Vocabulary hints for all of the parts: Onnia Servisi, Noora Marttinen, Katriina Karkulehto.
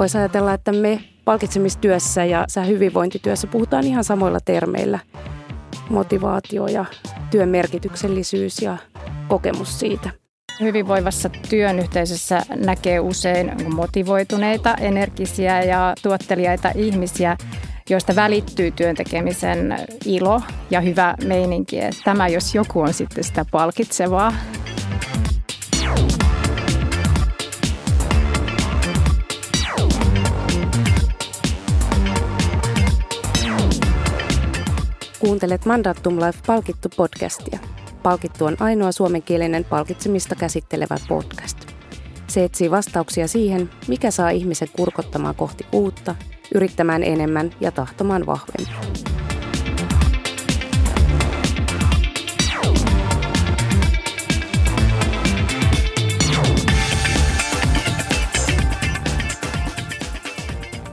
voisi ajatella, että me palkitsemistyössä ja hyvinvointityössä puhutaan ihan samoilla termeillä. Motivaatio ja työn merkityksellisyys ja kokemus siitä. Hyvinvoivassa työn yhteisössä näkee usein motivoituneita, energisiä ja tuotteliaita ihmisiä, joista välittyy työn tekemisen ilo ja hyvä meininki. Tämä jos joku on sitten sitä palkitsevaa. Kuuntelet Mandatum Life-palkittu podcastia. Palkittu on ainoa suomenkielinen palkitsemista käsittelevä podcast. Se etsii vastauksia siihen, mikä saa ihmisen kurkottamaan kohti uutta, yrittämään enemmän ja tahtomaan vahvemmin.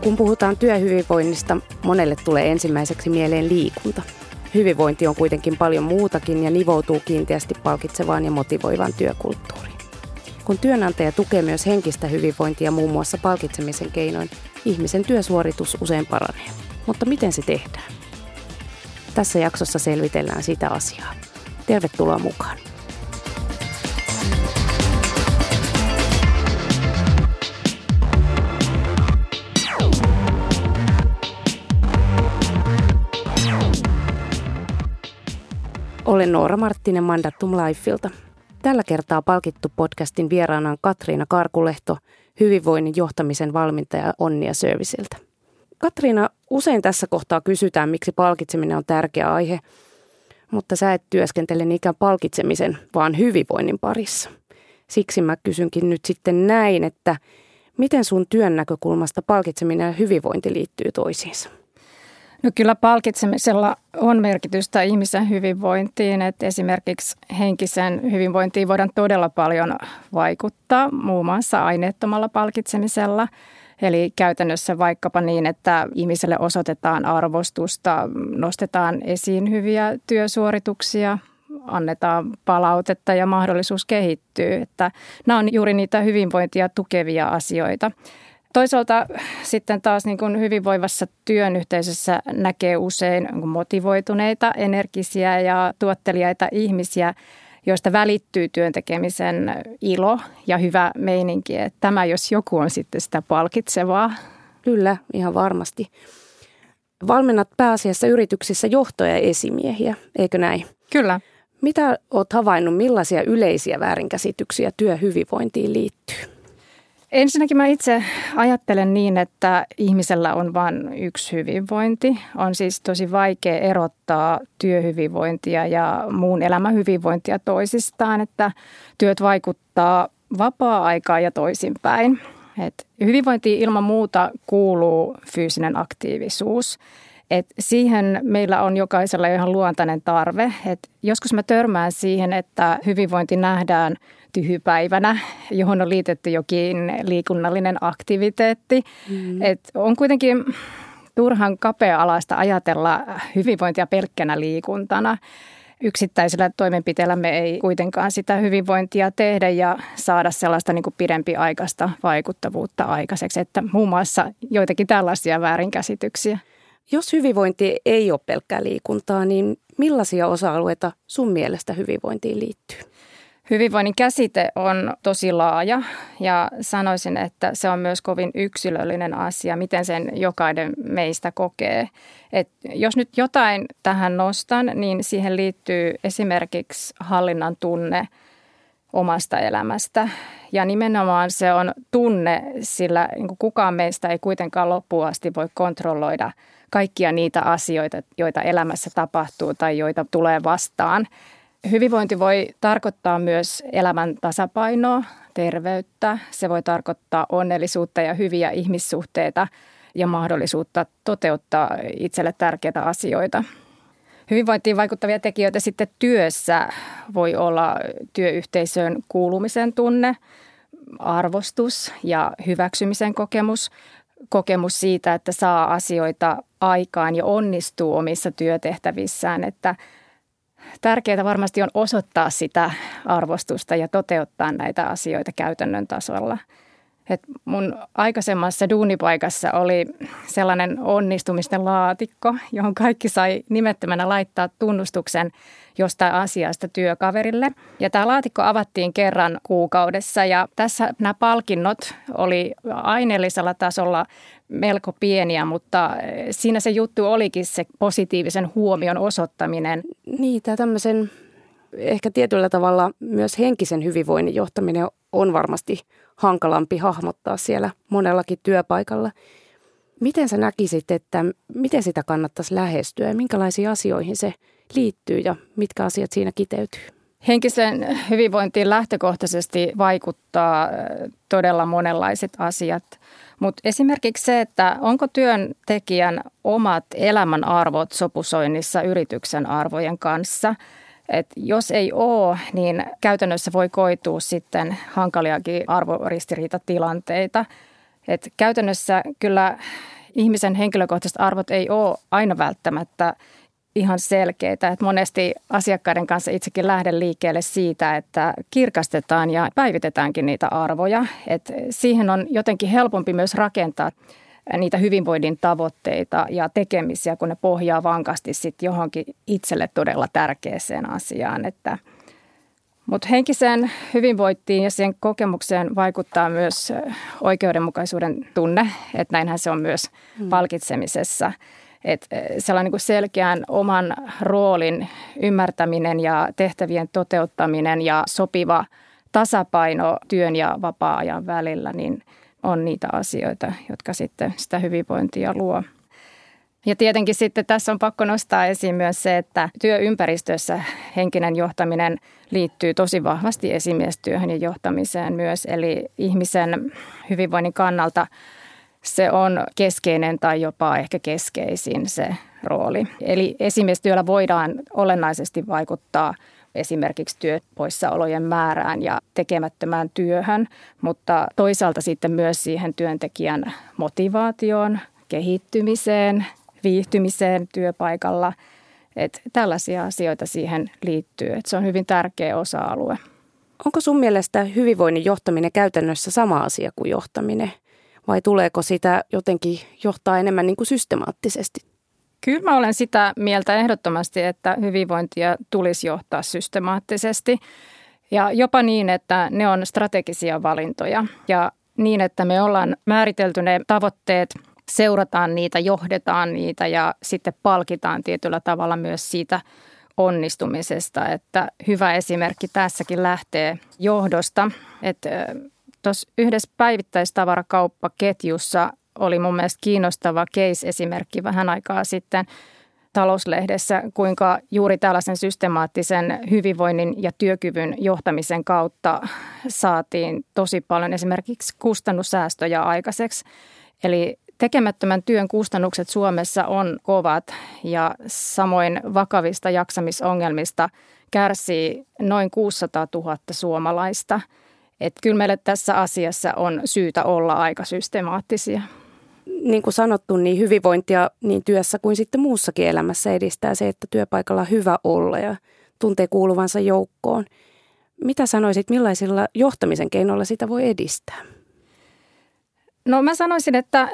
Kun puhutaan työhyvinvoinnista, monelle tulee ensimmäiseksi mieleen liikunta. Hyvinvointi on kuitenkin paljon muutakin ja nivoutuu kiinteästi palkitsevaan ja motivoivaan työkulttuuriin. Kun työnantaja tukee myös henkistä hyvinvointia muun muassa palkitsemisen keinoin, ihmisen työsuoritus usein paranee. Mutta miten se tehdään? Tässä jaksossa selvitellään sitä asiaa. Tervetuloa mukaan! Olen Noora Marttinen Mandatum Lifelta. Tällä kertaa palkittu podcastin vieraana on Katriina Karkulehto, hyvinvoinnin johtamisen valmentaja Onnia Servisiltä. Katriina, usein tässä kohtaa kysytään, miksi palkitseminen on tärkeä aihe, mutta sä et työskentele niinkään palkitsemisen, vaan hyvinvoinnin parissa. Siksi mä kysynkin nyt sitten näin, että miten sun työn näkökulmasta palkitseminen ja hyvinvointi liittyy toisiinsa? No kyllä palkitsemisella on merkitystä ihmisen hyvinvointiin, että esimerkiksi henkisen hyvinvointiin voidaan todella paljon vaikuttaa, muun muassa aineettomalla palkitsemisella. Eli käytännössä vaikkapa niin, että ihmiselle osoitetaan arvostusta, nostetaan esiin hyviä työsuorituksia, annetaan palautetta ja mahdollisuus kehittyy. Että nämä on juuri niitä hyvinvointia tukevia asioita. Toisaalta sitten taas niin kuin hyvinvoivassa työn yhteisössä näkee usein motivoituneita, energisiä ja tuotteliaita ihmisiä, joista välittyy työn tekemisen ilo ja hyvä meininki. Tämä jos joku on sitten sitä palkitsevaa. Kyllä, ihan varmasti. Valmennat pääasiassa yrityksissä johtoja ja esimiehiä, eikö näin? Kyllä. Mitä olet havainnut, millaisia yleisiä väärinkäsityksiä työhyvinvointiin liittyy? Ensinnäkin mä itse ajattelen niin, että ihmisellä on vain yksi hyvinvointi. On siis tosi vaikea erottaa työhyvinvointia ja muun elämän hyvinvointia toisistaan, että työt vaikuttaa vapaa-aikaan ja toisinpäin. Hyvinvointiin ilman muuta kuuluu fyysinen aktiivisuus. Siihen meillä on jokaisella ihan luontainen tarve. Joskus mä törmään siihen, että hyvinvointi nähdään tyhjypäivänä, johon on liitetty jokin liikunnallinen aktiviteetti. On kuitenkin turhan kapea-alaista ajatella hyvinvointia pelkkänä liikuntana. Yksittäisellä toimenpiteellä me ei kuitenkaan sitä hyvinvointia tehdä ja saada sellaista niin kuin pidempiaikaista vaikuttavuutta aikaiseksi. Että muun muassa joitakin tällaisia väärinkäsityksiä. Jos hyvinvointi ei ole pelkkää liikuntaa, niin millaisia osa-alueita sun mielestä hyvinvointiin liittyy? Hyvinvoinnin käsite on tosi laaja ja sanoisin, että se on myös kovin yksilöllinen asia, miten sen jokainen meistä kokee. Jos nyt jotain tähän nostan, niin siihen liittyy esimerkiksi hallinnan tunne omasta elämästä. Ja nimenomaan se on tunne, sillä kukaan meistä ei kuitenkaan loppuun asti voi kontrolloida kaikkia niitä asioita, joita elämässä tapahtuu tai joita tulee vastaan. Hyvinvointi voi tarkoittaa myös elämän tasapainoa, terveyttä. Se voi tarkoittaa onnellisuutta ja hyviä ihmissuhteita ja mahdollisuutta toteuttaa itselle tärkeitä asioita. Hyvinvointiin vaikuttavia tekijöitä sitten työssä voi olla työyhteisöön kuulumisen tunne, arvostus ja hyväksymisen kokemus. Kokemus siitä, että saa asioita aikaan ja onnistuu omissa työtehtävissään. Tärkeää varmasti on osoittaa sitä arvostusta ja toteuttaa näitä asioita käytännön tasolla. Et mun aikaisemmassa duunipaikassa oli sellainen onnistumisten laatikko, johon kaikki sai nimettömänä laittaa tunnustuksen jostain asiasta työkaverille. Ja tämä laatikko avattiin kerran kuukaudessa ja tässä nämä palkinnot oli aineellisella tasolla melko pieniä, mutta siinä se juttu olikin se positiivisen huomion osoittaminen. Niin, tämä tämmöisen ehkä tietyllä tavalla myös henkisen hyvinvoinnin johtaminen on varmasti hankalampi hahmottaa siellä monellakin työpaikalla. Miten sä näkisit, että miten sitä kannattaisi lähestyä ja minkälaisiin asioihin se liittyy ja mitkä asiat siinä kiteytyy? Henkiseen hyvinvointiin lähtökohtaisesti vaikuttaa todella monenlaiset asiat, mutta esimerkiksi se, että onko työntekijän omat elämänarvot sopusoinnissa yrityksen arvojen kanssa. Et jos ei ole, niin käytännössä voi koitua sitten hankaliakin arvoristiriitatilanteita. Et käytännössä kyllä ihmisen henkilökohtaiset arvot ei ole aina välttämättä ihan selkeitä. Et monesti asiakkaiden kanssa itsekin lähden liikkeelle siitä, että kirkastetaan ja päivitetäänkin niitä arvoja. Et siihen on jotenkin helpompi myös rakentaa niitä hyvinvoinnin tavoitteita ja tekemisiä, kun ne pohjaa vankasti sit johonkin itselle todella tärkeäseen asiaan. Mutta henkiseen hyvinvointiin ja sen kokemukseen vaikuttaa myös oikeudenmukaisuuden tunne, että näinhän se on myös palkitsemisessa. Et sellainen kuin selkeän oman roolin ymmärtäminen ja tehtävien toteuttaminen ja sopiva tasapaino työn ja vapaa-ajan välillä, niin on niitä asioita, jotka sitten sitä hyvinvointia luo. Ja tietenkin sitten tässä on pakko nostaa esiin myös se, että työympäristössä henkinen johtaminen liittyy tosi vahvasti esimiestyöhön ja johtamiseen myös. Eli ihmisen hyvinvoinnin kannalta se on keskeinen tai jopa ehkä keskeisin se rooli. Eli esimiestyöllä voidaan olennaisesti vaikuttaa esimerkiksi työpoissaolojen määrään ja tekemättömään työhön, mutta toisaalta sitten myös siihen työntekijän motivaatioon, kehittymiseen, viihtymiseen työpaikalla. Et tällaisia asioita siihen liittyy. Et se on hyvin tärkeä osa-alue. Onko sun mielestä hyvinvoinnin johtaminen käytännössä sama asia kuin johtaminen? Vai tuleeko sitä jotenkin johtaa enemmän niin kuin systemaattisesti? Kyllä mä olen sitä mieltä ehdottomasti, että hyvinvointia tulisi johtaa systemaattisesti ja jopa niin, että ne on strategisia valintoja ja niin, että me ollaan määritelty ne tavoitteet, seurataan niitä, johdetaan niitä ja sitten palkitaan tietyllä tavalla myös siitä onnistumisesta. Että hyvä esimerkki tässäkin lähtee johdosta, että tuossa yhdessä päivittäistavarakauppaketjussa oli mun mielestä kiinnostava case-esimerkki vähän aikaa sitten Talouslehdessä, kuinka juuri tällaisen systemaattisen hyvinvoinnin ja työkyvyn johtamisen kautta saatiin tosi paljon esimerkiksi kustannussäästöjä aikaiseksi. Eli tekemättömän työn kustannukset Suomessa on kovat ja samoin vakavista jaksamisongelmista kärsii noin 600 000 suomalaista. Että kyllä meillä tässä asiassa on syytä olla aika systemaattisia. Niin kuin sanottu, niin hyvinvointia niin työssä kuin sitten muussakin elämässä edistää se, että työpaikalla on hyvä olla ja tuntee kuuluvansa joukkoon. Mitä sanoisit, millaisilla johtamisen keinoilla sitä voi edistää? No mä sanoisin, että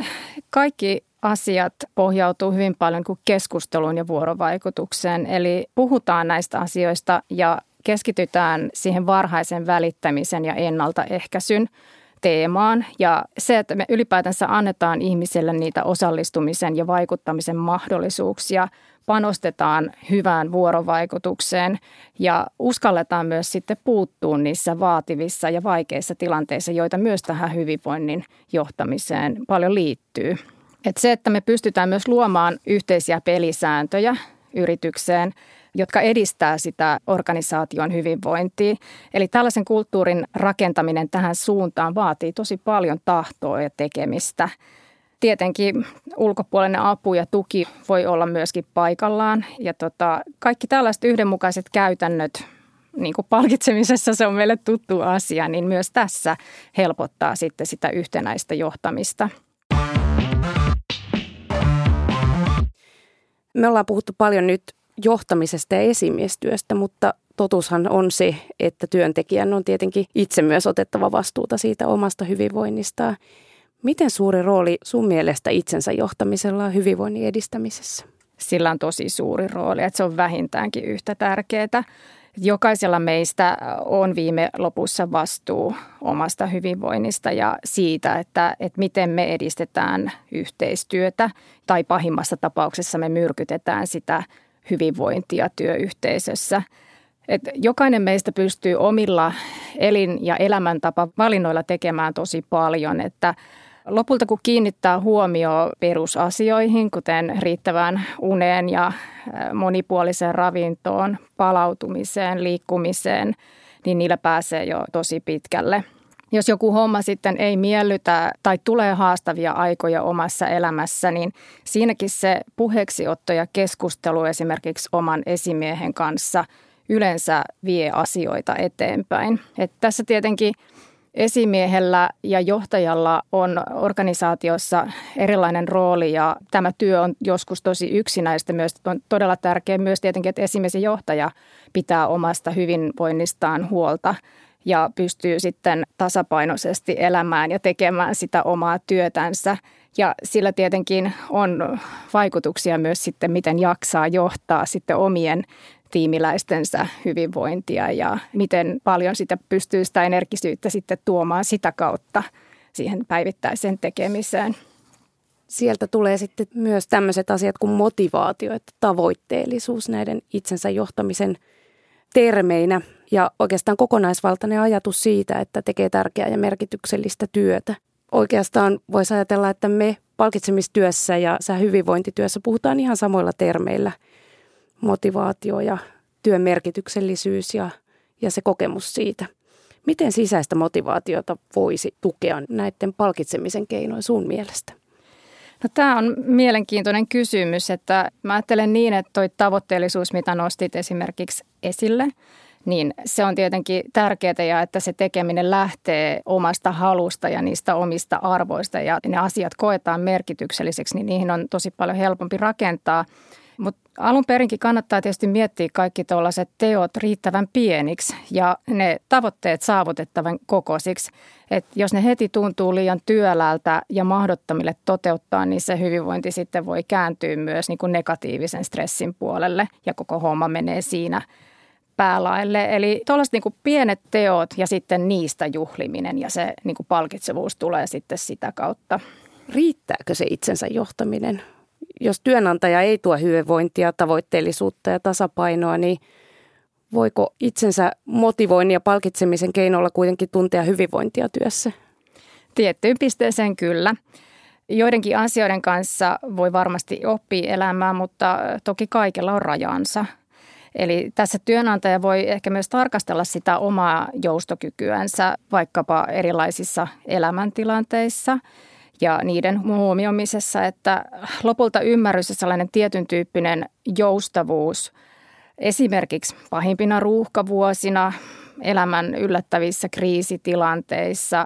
kaikki asiat pohjautuu hyvin paljon kuin keskusteluun ja vuorovaikutukseen. Eli puhutaan näistä asioista ja keskitytään siihen varhaisen välittämisen ja ennaltaehkäisyn teemaan ja se, että me ylipäätänsä annetaan ihmiselle niitä osallistumisen ja vaikuttamisen mahdollisuuksia, panostetaan hyvään vuorovaikutukseen ja uskalletaan myös sitten puuttua niissä vaativissa ja vaikeissa tilanteissa, joita myös tähän hyvinvoinnin johtamiseen paljon liittyy. Et se, että me pystytään myös luomaan yhteisiä pelisääntöjä yritykseen, jotka edistää sitä organisaation hyvinvointia. Eli tällaisen kulttuurin rakentaminen tähän suuntaan vaatii tosi paljon tahtoa ja tekemistä. Tietenkin ulkopuolinen apu ja tuki voi olla myöskin paikallaan. Ja kaikki tällaiset yhdenmukaiset käytännöt, niin kuin palkitsemisessa se on meille tuttu asia, niin myös tässä helpottaa sitten sitä yhtenäistä johtamista. Me ollaan puhuttu paljon nyt johtamisesta ja esimiestyöstä, mutta totuushan on se, että työntekijän on tietenkin itse myös otettava vastuuta siitä omasta hyvinvoinnistaan. Miten suuri rooli sun mielestä itsensä johtamisella on hyvinvoinnin edistämisessä? Sillä on tosi suuri rooli, että se on vähintäänkin yhtä tärkeää. Jokaisella meistä on viime lopussa vastuu omasta hyvinvoinnista ja siitä, että miten me edistetään yhteistyötä tai pahimmassa tapauksessa me myrkytetään sitä hyvinvointia työyhteisössä. Että jokainen meistä pystyy omilla elin- ja elämäntapavalinnoilla tekemään tosi paljon, että lopulta kun kiinnittää huomioon perusasioihin, kuten riittävään uneen ja monipuoliseen ravintoon, palautumiseen, liikkumiseen, niin niillä pääsee jo tosi pitkälle. Jos joku homma sitten ei miellytä tai tulee haastavia aikoja omassa elämässä, niin siinäkin se puheeksiotto ja keskustelu esimerkiksi oman esimiehen kanssa yleensä vie asioita eteenpäin. Että tässä tietenkin esimiehellä ja johtajalla on organisaatiossa erilainen rooli ja tämä työ on joskus tosi yksinäistä myös. On todella tärkeää myös tietenkin, että esimies ja johtaja pitää omasta hyvinvoinnistaan huolta ja pystyy sitten tasapainoisesti elämään ja tekemään sitä omaa työtänsä. Ja sillä tietenkin on vaikutuksia myös sitten, miten jaksaa johtaa sitten omien tiimiläistensä hyvinvointia ja miten paljon sitä pystyy sitä energisyyttä sitten tuomaan sitä kautta siihen päivittäiseen tekemiseen. Sieltä tulee sitten myös tämmöiset asiat kuin motivaatio, että tavoitteellisuus näiden itsensä johtamisen termeinä ja oikeastaan kokonaisvaltainen ajatus siitä, että tekee tärkeää ja merkityksellistä työtä. Oikeastaan voisi ajatella, että me palkitsemistyössä ja hyvinvointityössä puhutaan ihan samoilla termeillä. Motivaatio ja työn merkityksellisyys ja se kokemus siitä. Miten sisäistä motivaatiota voisi tukea näiden palkitsemisen keinoin sun mielestä? No, tämä on mielenkiintoinen kysymys, että mä ajattelen niin, että toi tavoitteellisuus, mitä nostit esimerkiksi esille, niin se on tietenkin tärkeää ja että se tekeminen lähtee omasta halusta ja niistä omista arvoista ja ne asiat koetaan merkitykselliseksi, niin niihin on tosi paljon helpompi rakentaa. Mutta alun perinkin kannattaa tietysti miettiä kaikki tuollaiset teot riittävän pieniksi ja ne tavoitteet saavutettavan kokoisiksi. Et jos ne heti tuntuu liian työläältä ja mahdottomille toteuttaa, niin se hyvinvointi sitten voi kääntyä myös niin kuin negatiivisen stressin puolelle ja koko homma menee siinä päälaille. Eli tuollaiset niin kuin pienet teot ja sitten niistä juhliminen ja se niin kuin palkitsevuus tulee sitten sitä kautta. Riittääkö se itsensä johtaminen? Jos työnantaja ei tuo hyvinvointia, tavoitteellisuutta ja tasapainoa, niin voiko itsensä motivoinnin ja palkitsemisen keinolla kuitenkin tuntea hyvinvointia työssä? Tiettyyn pisteeseen kyllä. Joidenkin asioiden kanssa voi varmasti oppia elämään, mutta toki kaikella on rajansa. Eli tässä työnantaja voi ehkä myös tarkastella sitä omaa joustokykyänsä vaikkapa erilaisissa elämäntilanteissa – ja niiden huomioimisessa, että lopulta ymmärrys ja sellainen tietyn tyyppinen joustavuus esimerkiksi pahimpina ruuhkavuosina, elämän yllättävissä kriisitilanteissa,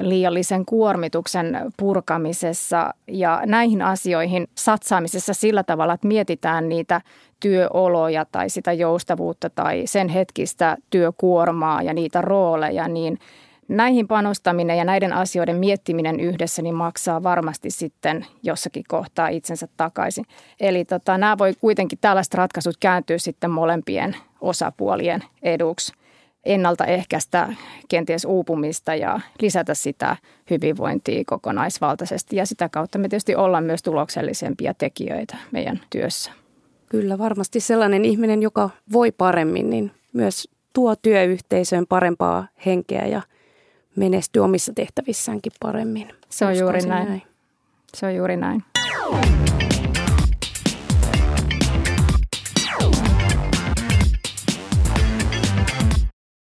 liiallisen kuormituksen purkamisessa ja näihin asioihin satsaamisessa sillä tavalla, että mietitään niitä työoloja tai sitä joustavuutta tai sen hetkistä työkuormaa ja niitä rooleja, niin näihin panostaminen ja näiden asioiden miettiminen yhdessä niin maksaa varmasti sitten jossakin kohtaa itsensä takaisin. Eli nämä voi kuitenkin tällaiset ratkaisut kääntyä sitten molempien osapuolien eduksi, ennaltaehkäistä kenties uupumista ja lisätä sitä hyvinvointia kokonaisvaltaisesti. Ja sitä kautta me tietysti ollaan myös tuloksellisempia tekijöitä meidän työssä. Kyllä, varmasti sellainen ihminen, joka voi paremmin, niin myös tuo työyhteisöön parempaa henkeä ja menestyy omissa tehtävissäänkin paremmin. Se on juuri näin. Se on juuri näin.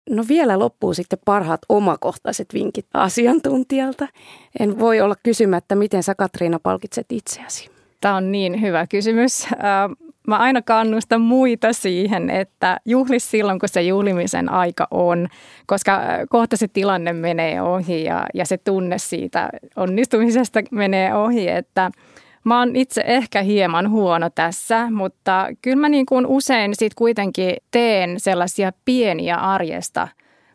No vielä loppuu sitten parhaat omakohtaiset vinkit asiantuntijalta. En voi olla kysymättä, miten sä Katriina palkitset itseäsi? Tämä on niin hyvä kysymys. Mä aina kannustan muita siihen, että juhli silloin, kun se juhlimisen aika on, koska kohta se tilanne menee ohi ja se tunne siitä onnistumisesta menee ohi, että Mä oon itse ehkä hieman huono tässä, mutta kyllä mä niin kuin usein sit kuitenkin teen sellaisia pieniä arjesta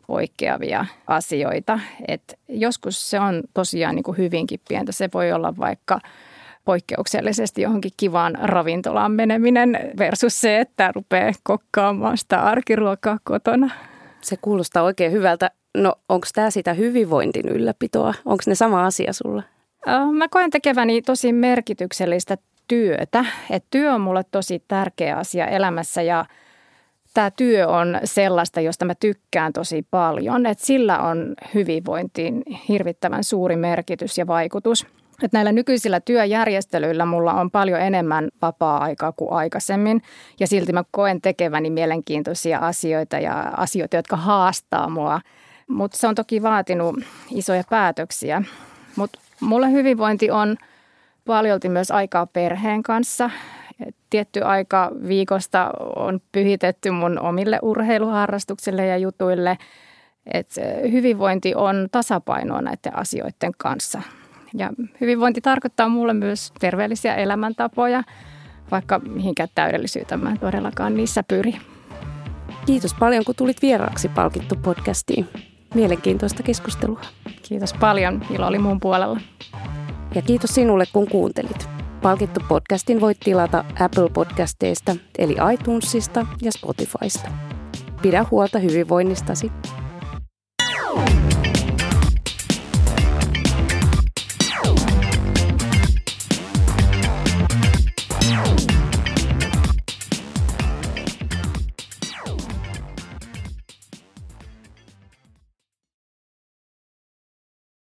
poikkeavia asioita. Et joskus se on tosiaan niin kuin hyvinkin pientä. Se voi olla vaikka poikkeuksellisesti johonkin kivaan ravintolaan meneminen versus se, että rupeaa kokkaamaan sitä arkiruokaa kotona. Se kuulostaa oikein hyvältä. No onko tämä sitä hyvinvointin ylläpitoa? Onko ne sama asia sulla? Mä koen tekeväni tosi merkityksellistä työtä. Et työ on mulle tosi tärkeä asia elämässä ja tämä työ on sellaista, josta mä tykkään tosi paljon. Et sillä on hyvinvointiin hirvittävän suuri merkitys ja vaikutus. Et näillä nykyisillä työjärjestelyillä mulla on paljon enemmän vapaa-aikaa kuin aikaisemmin ja silti mä koen tekeväni mielenkiintoisia asioita ja asioita, jotka haastaa mua. Mutta se on toki vaatinut isoja päätöksiä. Mutta mulle hyvinvointi on paljolti myös aikaa perheen kanssa. Tietty aika viikosta on pyhitetty mun omille urheiluharrastuksille ja jutuille. Et hyvinvointi on tasapainoa näiden asioiden kanssa. Ja hyvinvointi tarkoittaa mulle myös terveellisiä elämäntapoja, vaikka mihinkään täydellisyyttä mä en todellakaan niissä pyri. Kiitos paljon, kun tulit vieraaksi Palkittu podcastiin. Mielenkiintoista keskustelua. Kiitos paljon. Ilo oli mun puolella. Ja kiitos sinulle, kun kuuntelit. Palkittu podcastin voit tilata Apple Podcasteista, eli iTunesista ja Spotifysta. Pidä huolta hyvinvoinnistasi.